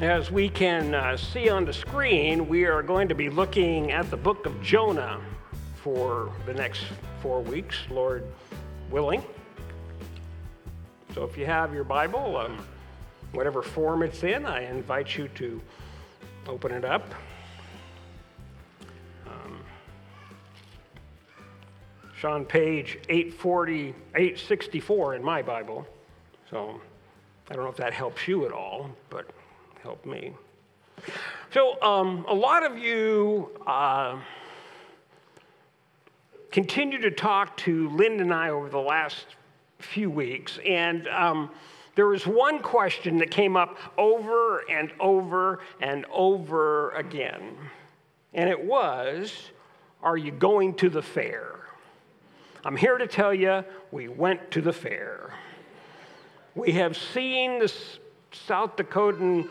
As we can see on the screen, we are going to be looking at the book of Jonah for the next 4 weeks, Lord willing. So if you have your Bible, whatever form it's in, I invite you to open it up. It's on page 864 in my Bible, so I don't know if that helps you at all, but help me. So a lot of you continue to talk to Lynn and I over the last few weeks, and there was one question that came up over and over and over again, and it was, are you going to the fair? I'm here to tell you, we went to the fair. We have seen the South Dakotan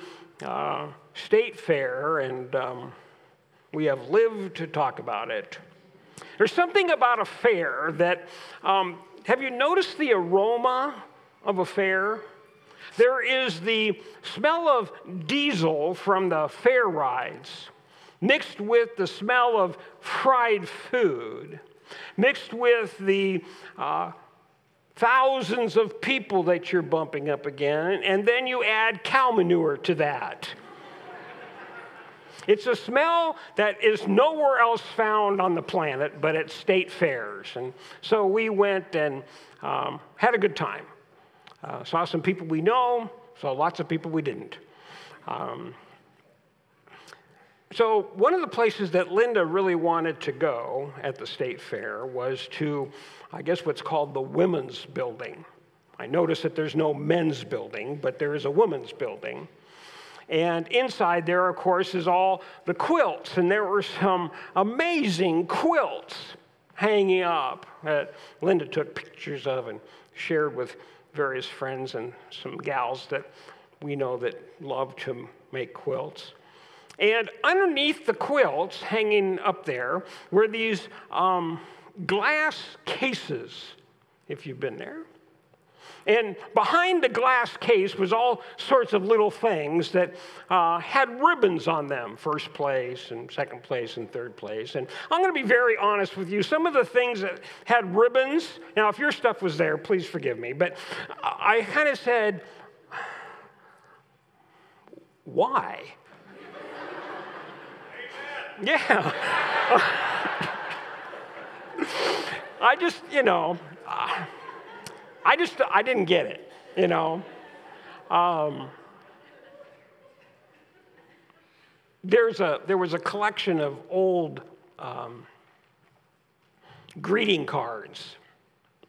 State Fair, and we have lived to talk about it. There's something about a fair that, have you noticed the aroma of a fair? There is the smell of diesel from the fair rides, mixed with the smell of fried food, mixed with the thousands of people that you're bumping up again, and then you add cow manure to that. It's a smell that is nowhere else found on the planet but at state fairs. And so we went and had a good time. Saw some people we know, saw lots of people we didn't. So one of the places that Linda really wanted to go at the state fair was to, I guess, what's called the women's building. I notice that there's no men's building, but there is a women's building. And inside there, of course, is all the quilts, and there were some amazing quilts hanging up that Linda took pictures of and shared with various friends and some gals that we know that love to make quilts. And underneath the quilts, hanging up there, were these glass cases, if you've been there. And behind the glass case was all sorts of little things that had ribbons on them, first place and second place and third place. And I'm going to be very honest with you. Some of the things that had ribbons, now if your stuff was there, please forgive me, but I kind of said, why? Yeah. I just, I didn't get it, There was a collection of old greeting cards.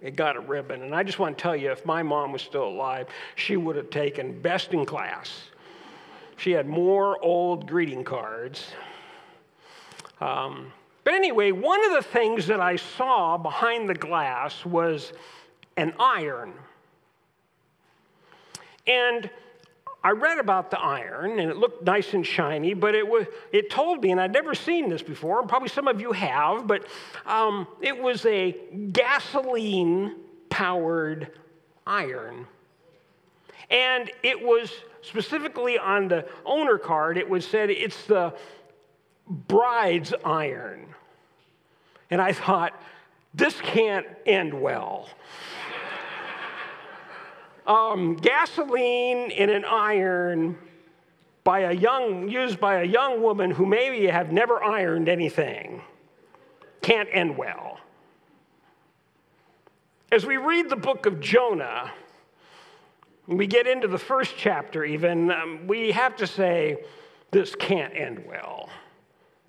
It got a ribbon. And I just want to tell you, if my mom was still alive, she would have taken best in class. She had more old greeting cards. But anyway, one of the things that I saw behind the glass was an iron. And I read about the iron, and it looked nice and shiny, but it told me, and I'd never seen this before, and probably some of you have, but it was a gasoline-powered iron. And it was specifically on the owner card, it was said it's the bride's iron. And I thought, this can't end well. Gasoline in an iron used by a young woman who maybe have never ironed anything can't end well. As we read the book of Jonah, we get into the first chapter even, we have to say, this can't end well.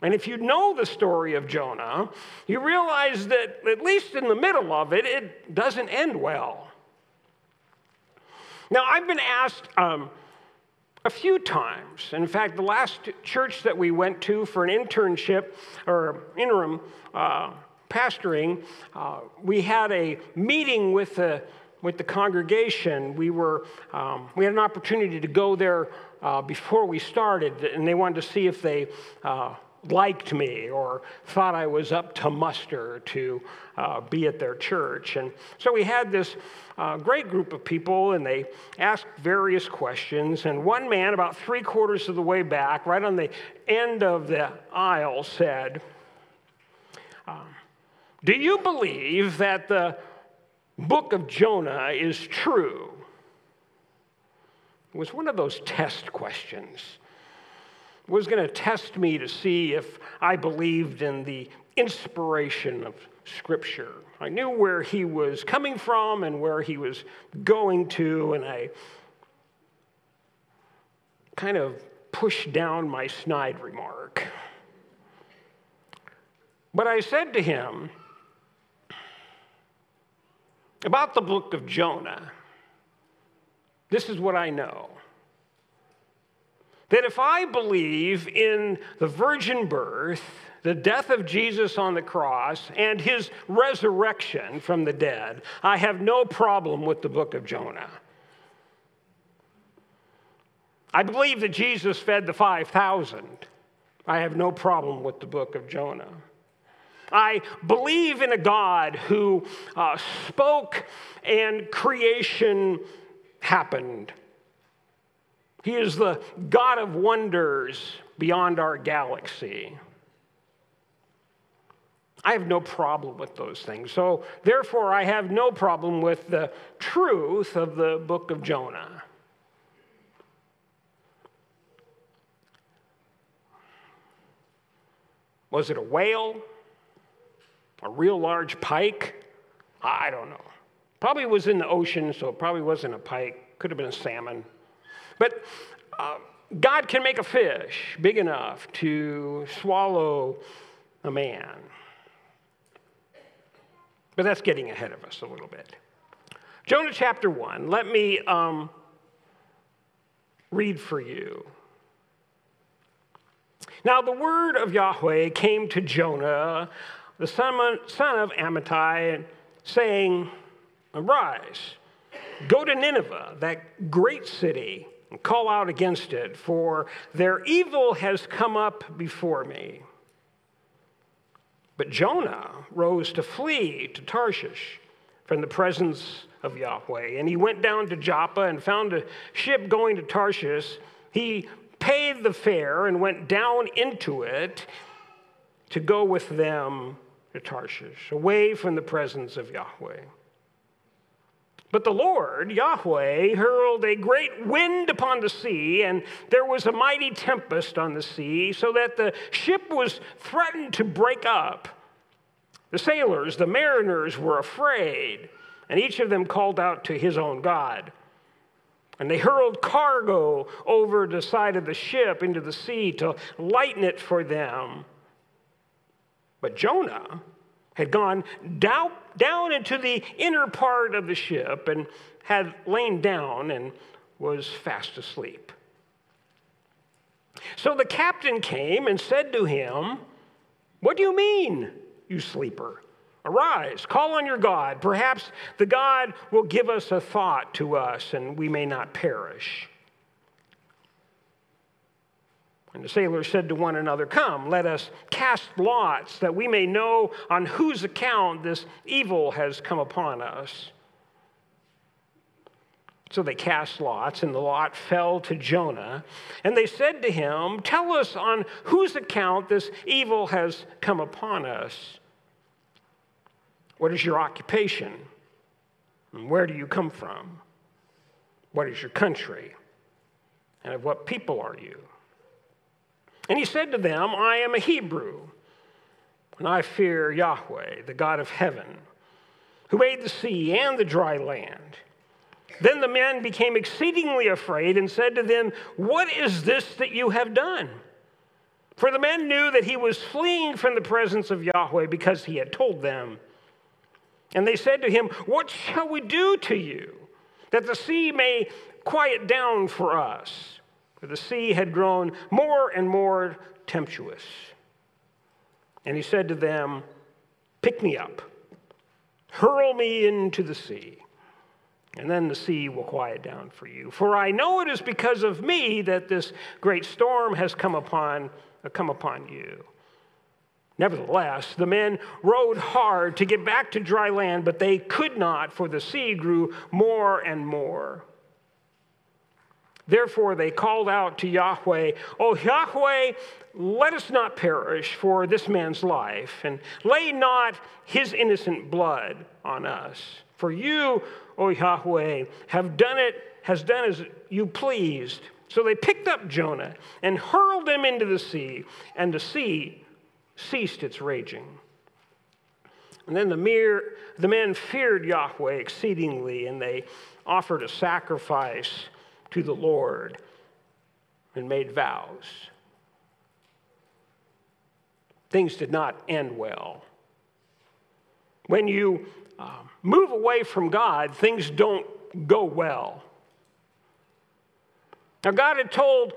And if you know the story of Jonah, you realize that at least in the middle of it, it doesn't end well. Now, I've been asked a few times. In fact, the last church that we went to for an internship or interim pastoring, we had a meeting with the congregation. We had an opportunity to go there before we started, and they wanted to see if they liked me or thought I was up to muster to be at their church. And so we had this great group of people, and they asked various questions. And one man, about three-quarters of the way back, right on the end of the aisle, said, do you believe that the book of Jonah is true? It was one of those test questions. It was going to test me to see if I believed in the inspiration of Scripture. I knew where he was coming from and where he was going to, and I kind of pushed down my snide remark. But I said to him, about the book of Jonah, this is what I know. That if I believe in the virgin birth, the death of Jesus on the cross, and his resurrection from the dead, I have no problem with the book of Jonah. I believe that Jesus fed the 5,000. I have no problem with the book of Jonah. I believe in a God who spoke and creation happened. He is the God of wonders beyond our galaxy. I have no problem with those things. So, therefore, I have no problem with the truth of the book of Jonah. Was it a whale? A real large pike? I don't know. Probably was in the ocean, so it probably wasn't a pike. Could have been a salmon. But God can make a fish big enough to swallow a man. But that's getting ahead of us a little bit. Jonah chapter 1. Let me read for you. Now the word of Yahweh came to Jonah, the son of Amittai, saying, arise, go to Nineveh, that great city, and call out against it, for their evil has come up before me. But Jonah rose to flee to Tarshish from the presence of Yahweh, and he went down to Joppa and found a ship going to Tarshish. He paid the fare and went down into it to go with them to Tarshish, away from the presence of Yahweh. But the Lord, Yahweh, hurled a great wind upon the sea, and there was a mighty tempest on the sea, so that the ship was threatened to break up. The sailors, the mariners, were afraid, and each of them called out to his own God. And they hurled cargo over the side of the ship into the sea to lighten it for them. But Jonah had gone down into the inner part of the ship and had lain down and was fast asleep. So the captain came and said to him, what do you mean, you sleeper? Arise, call on your God. Perhaps the God will give us a thought to us, and we may not perish. And the sailors said to one another, come, let us cast lots, that we may know on whose account this evil has come upon us. So they cast lots, and the lot fell to Jonah. And they said to him, tell us on whose account this evil has come upon us. What is your occupation? And where do you come from? What is your country? And of what people are you? And he said to them, I am a Hebrew, and I fear Yahweh, the God of heaven, who made the sea and the dry land. Then the men became exceedingly afraid and said to them, what is this that you have done? For the men knew that he was fleeing from the presence of Yahweh because he had told them. And they said to him, what shall we do to you, that the sea may quiet down for us? For the sea had grown more and more tempestuous. And he said to them, pick me up, hurl me into the sea, and then the sea will quiet down for you. For I know it is because of me that this great storm has come upon you. Nevertheless, the men rowed hard to get back to dry land, but they could not, for the sea grew more and more. Therefore, they called out to Yahweh, "O Yahweh, let us not perish for this man's life, and lay not his innocent blood on us. For you, O Yahweh, has done as you pleased." So they picked up Jonah and hurled him into the sea, and the sea ceased its raging. And then the men feared Yahweh exceedingly, and they offered a sacrifice to the Lord and made vows. Things did not end well. When you move away from God, things don't go well. Now, God had told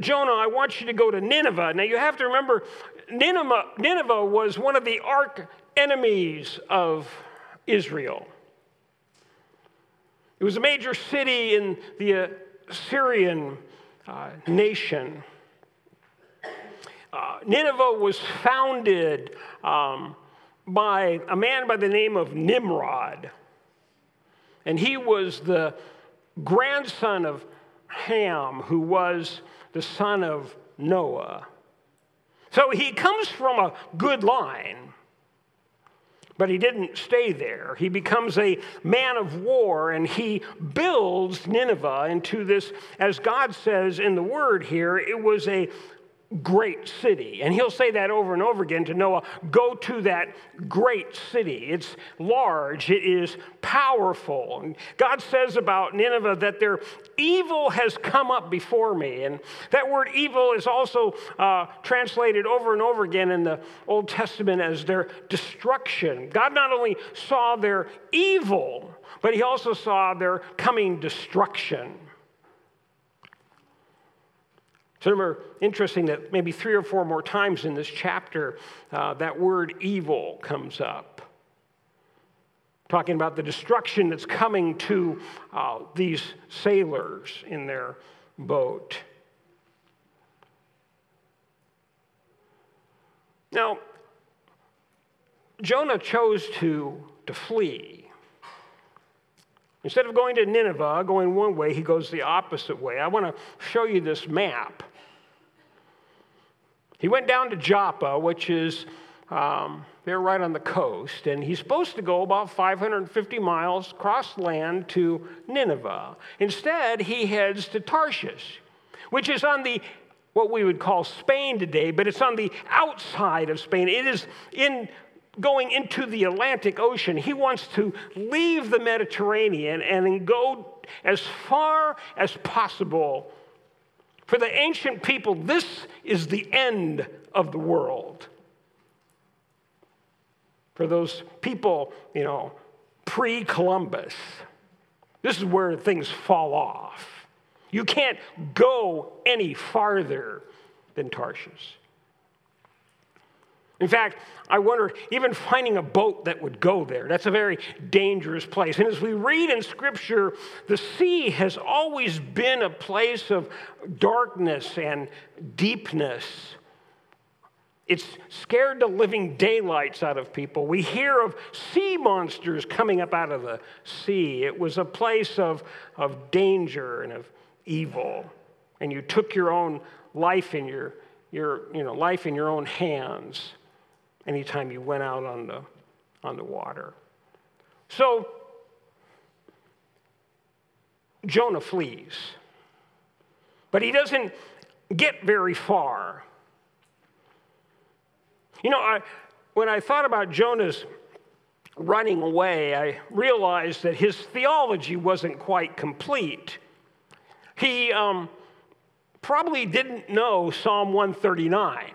Jonah, "I want you to go to Nineveh." Now, you have to remember, Nineveh was one of the arch enemies of Israel. It was a major city in the Assyrian nation. Nineveh was founded by a man by the name of Nimrod. And he was the grandson of Ham, who was the son of Noah. So he comes from a good line. But he didn't stay there. He becomes a man of war, and he builds Nineveh into this, as God says in the word here, it was a great city. And he'll say that over and over again to Noah, "Go to that great city. It's large. It is powerful." And God says about Nineveh that their evil has come up before me. And that word evil is also translated over and over again in the Old Testament as their destruction. God not only saw their evil, but he also saw their coming destruction. So remember, interesting that maybe 3 or 4 more times in this chapter, that word evil comes up. Talking about the destruction that's coming to these sailors in their boat. Now, Jonah chose to flee. Instead of going to Nineveh, going one way, he goes the opposite way. I want to show you this map. He went down to Joppa, which is, they're right on the coast, and he's supposed to go about 550 miles across land to Nineveh. Instead, he heads to Tarshish, which is on the, what we would call Spain today, but it's on the outside of Spain. It is going into the Atlantic Ocean. He wants to leave the Mediterranean and go as far as possible. For the ancient people, this is the end of the world. For those people, you know, pre-Columbus, this is where things fall off. You can't go any farther than Tarshish. In fact, I wondered, even finding a boat that would go there, that's a very dangerous place. And as we read in Scripture, the sea has always been a place of darkness and deepness. It's scared the living daylights out of people. We hear of sea monsters coming up out of the sea. It was a place of danger and of evil. And you took your own life in your own hands anytime you went out on the water. So Jonah flees, but he doesn't get very far. You know, when I thought about Jonah's running away, I realized that his theology wasn't quite complete. He probably didn't know Psalm 139.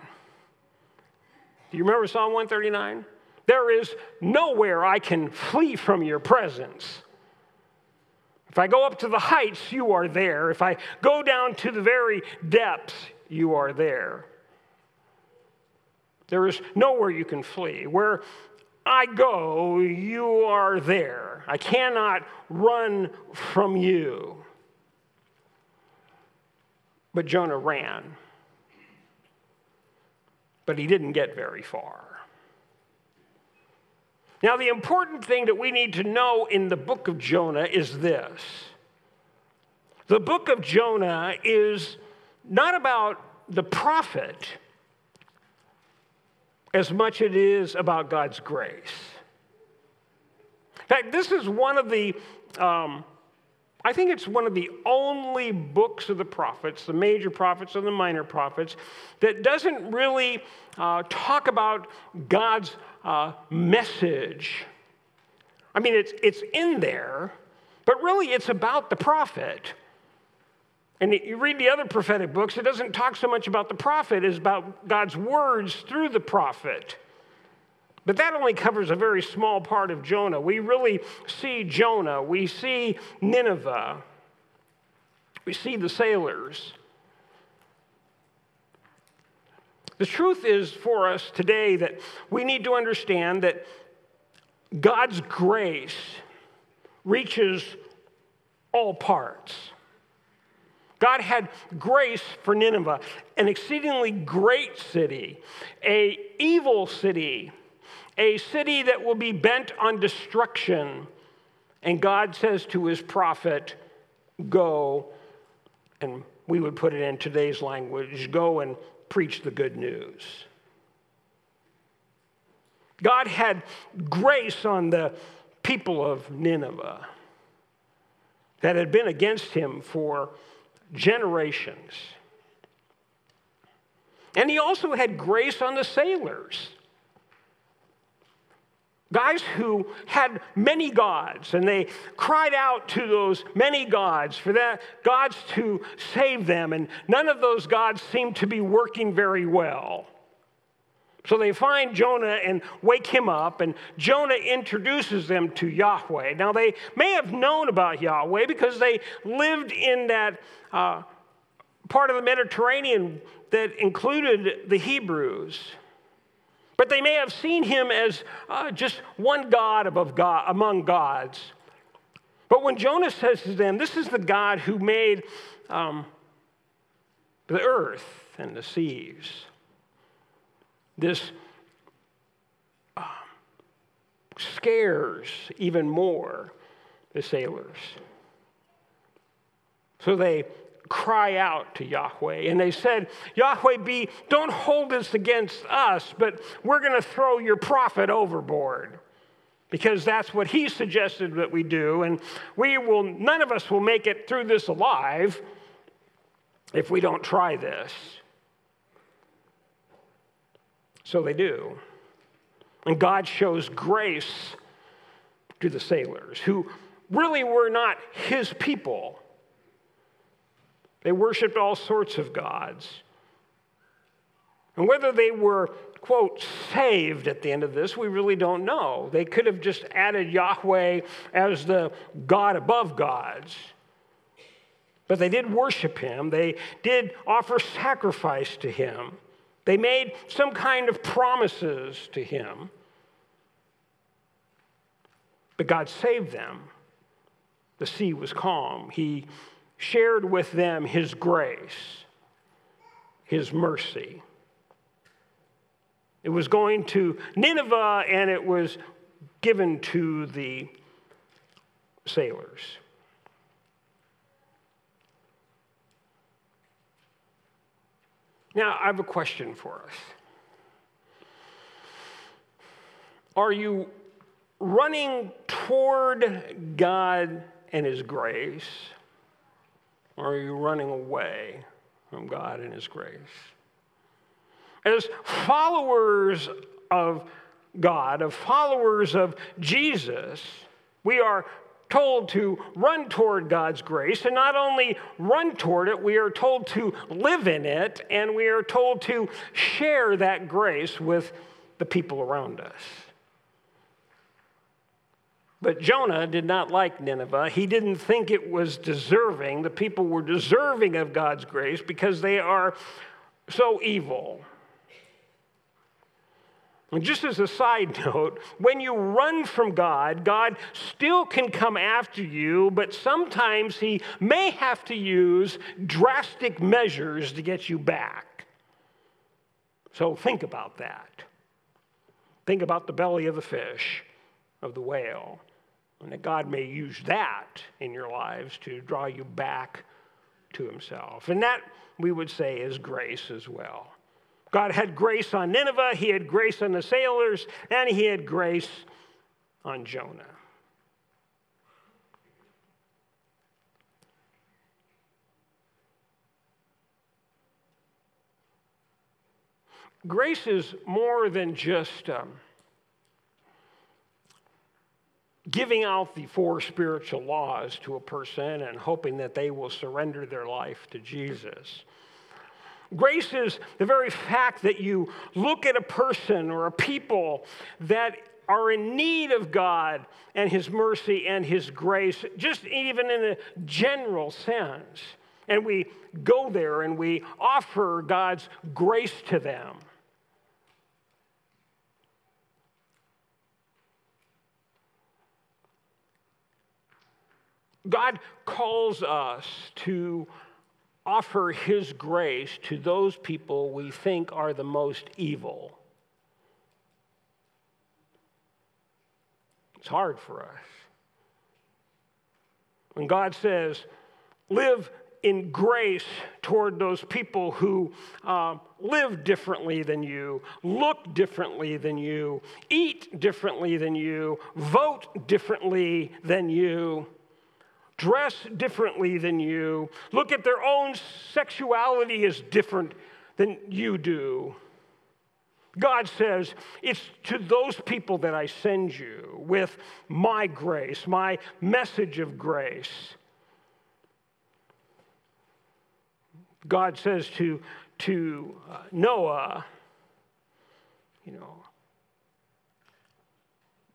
Do you remember Psalm 139? "There is nowhere I can flee from your presence. If I go up to the heights, you are there. If I go down to the very depths, you are there. There is nowhere you can flee. Where I go, you are there. I cannot run from you." But Jonah ran. but he didn't get very far. Now, the important thing that we need to know in the book of Jonah is this. The book of Jonah is not about the prophet as much as it is about God's grace. In fact, this is one of the, I think it's one of the only books of the prophets, the major prophets and the minor prophets, that doesn't really talk about God's message. I mean, it's in there, but really it's about the prophet. And you read the other prophetic books, it doesn't talk so much about the prophet as about God's words through the prophet. But that only covers a very small part of Jonah. We really see Jonah. We see Nineveh. We see the sailors. The truth is for us today that we need to understand that God's grace reaches all parts. God had grace for Nineveh, an exceedingly great city, an evil city, a city that will be bent on destruction. And God says to his prophet, go, and we would put it in today's language, go and preach the good news. God had grace on the people of Nineveh that had been against him for generations. And he also had grace on the sailors. Guys who had many gods, and they cried out to those many gods for that gods to save them, and none of those gods seemed to be working very well. So they find Jonah and wake him up, and Jonah introduces them to Yahweh. Now, they may have known about Yahweh because they lived in that part of the Mediterranean that included the Hebrews. But they may have seen him as just one God above God, among gods. But when Jonah says to them, this is the God who made the earth and the seas, this scares even more the sailors. So they cry out to Yahweh. And they said, Yahweh, don't hold this against us, but we're going to throw your prophet overboard because that's what he suggested that we do. And none of us will make it through this alive if we don't try this. So they do. And God shows grace to the sailors who really were not his people. They worshiped all sorts of gods. And whether they were, quote, saved at the end of this, we really don't know. They could have just added Yahweh as the God above gods. But they did worship him. They did offer sacrifice to him. They made some kind of promises to him. But God saved them. The sea was calm. He shared with them his grace, his mercy. It was going to Nineveh, and it was given to the sailors. Now, I have a question for us. Are you running toward God and his grace? Or are you running away from God and his grace? As followers of God, as followers of Jesus, we are told to run toward God's grace, and not only run toward it, we are told to live in it, and we are told to share that grace with the people around us. But Jonah did not like Nineveh. He didn't think it was deserving. The people were deserving of God's grace because they are so evil. And just as a side note, when you run from God, God still can come after you, but sometimes he may have to use drastic measures to get you back. So think about that. Think about the belly of the fish, of the whale, and that God may use that in your lives to draw you back to himself. And that, we would say, is grace as well. God had grace on Nineveh, he had grace on the sailors, and he had grace on Jonah. Grace is more than just giving out the four spiritual laws to a person and hoping that they will surrender their life to Jesus. Grace is the very fact that you look at a person or a people that are in need of God and his mercy and his grace, just even in a general sense. And we go there and we offer God's grace to them. God calls us to offer his grace to those people we think are the most evil. It's hard for us. When God says, live in grace toward those people who live differently than you, look differently than you, eat differently than you, vote differently than you, dress differently than you, look at their own sexuality as different than you do. God says, it's to those people that I send you with my grace, my message of grace. God says to Noah,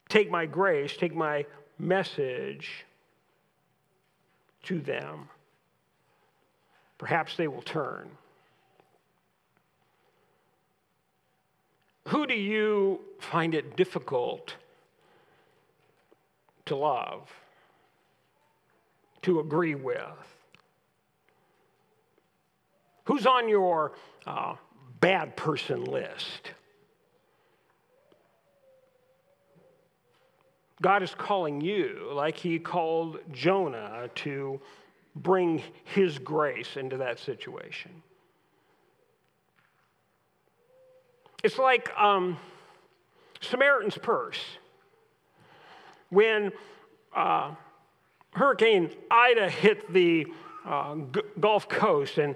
take my grace, take my message to them. Perhaps they will turn. Who do you find it difficult to love, to agree with? Who's on your bad person list? God is calling you, like he called Jonah, to bring his grace into that situation. It's like Samaritan's Purse. When Hurricane Ida hit the Gulf Coast and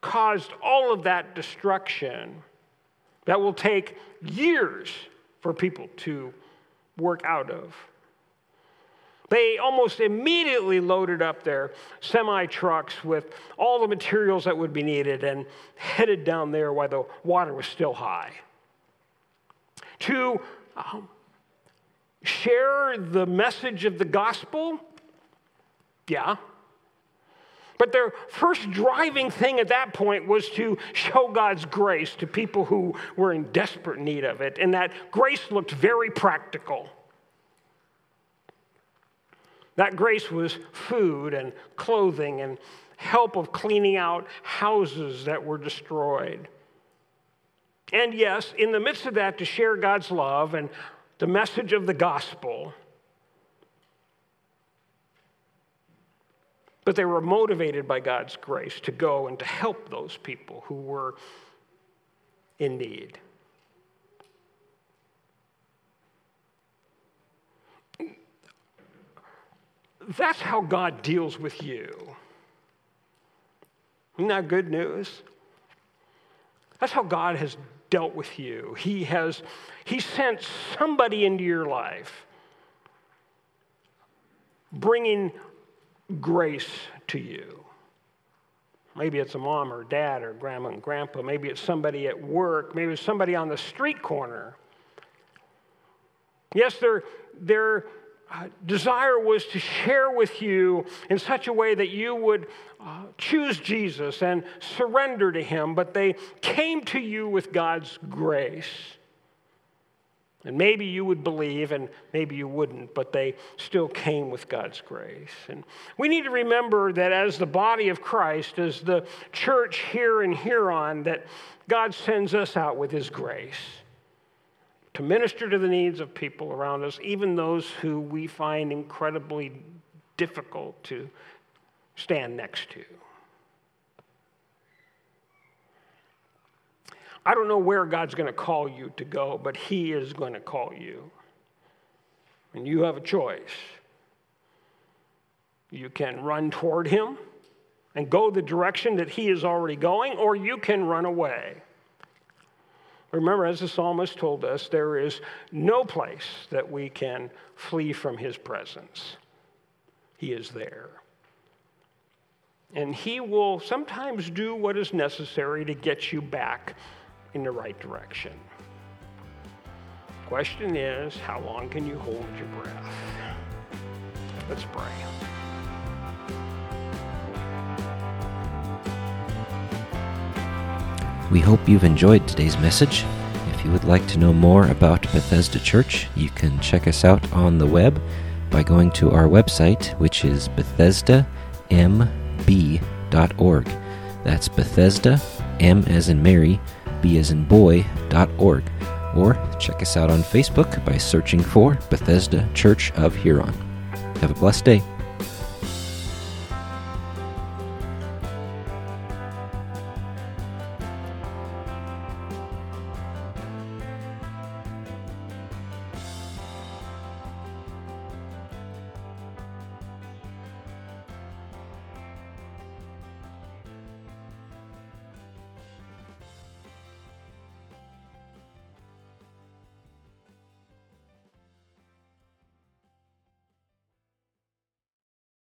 caused all of that destruction that will take years for people to work out of. They almost immediately loaded up their semi-trucks with all the materials that would be needed and headed down there while the water was still high to share the message of the gospel. Yeah. But their first driving thing at that point was to show God's grace to people who were in desperate need of it, and that grace looked very practical. That grace was food and clothing and help of cleaning out houses that were destroyed. And yes, in the midst of that, to share God's love and the message of the gospel. But they were motivated by God's grace to go and to help those people who were in need. That's how God deals with you. Isn't that good news? That's how God has dealt with you. He sent somebody into your life, bringing grace to you. Maybe it's a mom or dad or grandma and grandpa. Maybe it's somebody at work. Maybe it's somebody on the street corner. Yes, their desire was to share with you in such a way that you would choose Jesus and surrender to him, but they came to you with God's grace. And maybe you would believe and maybe you wouldn't, but they still came with God's grace. And we need to remember that as the body of Christ, as the church here in Huron, that God sends us out with his grace to minister to the needs of people around us, even those who we find incredibly difficult to stand next to. I don't know where God's going to call you to go, but he is going to call you. And you have a choice. You can run toward him and go the direction that he is already going, or you can run away. Remember, as the psalmist told us, there is no place that we can flee from his presence. He is there. And he will sometimes do what is necessary to get you back in the right direction. Question is, how long can you hold your breath? Let's pray. We hope you've enjoyed today's message. If you would like to know more about Bethesda Church, you can check us out on the web by going to our website, which is BethesdaMB.org. That's Bethesda, M as in Mary, B as in boy.org. Or check us out on Facebook by searching for Bethesda Church of Huron. Have a blessed day.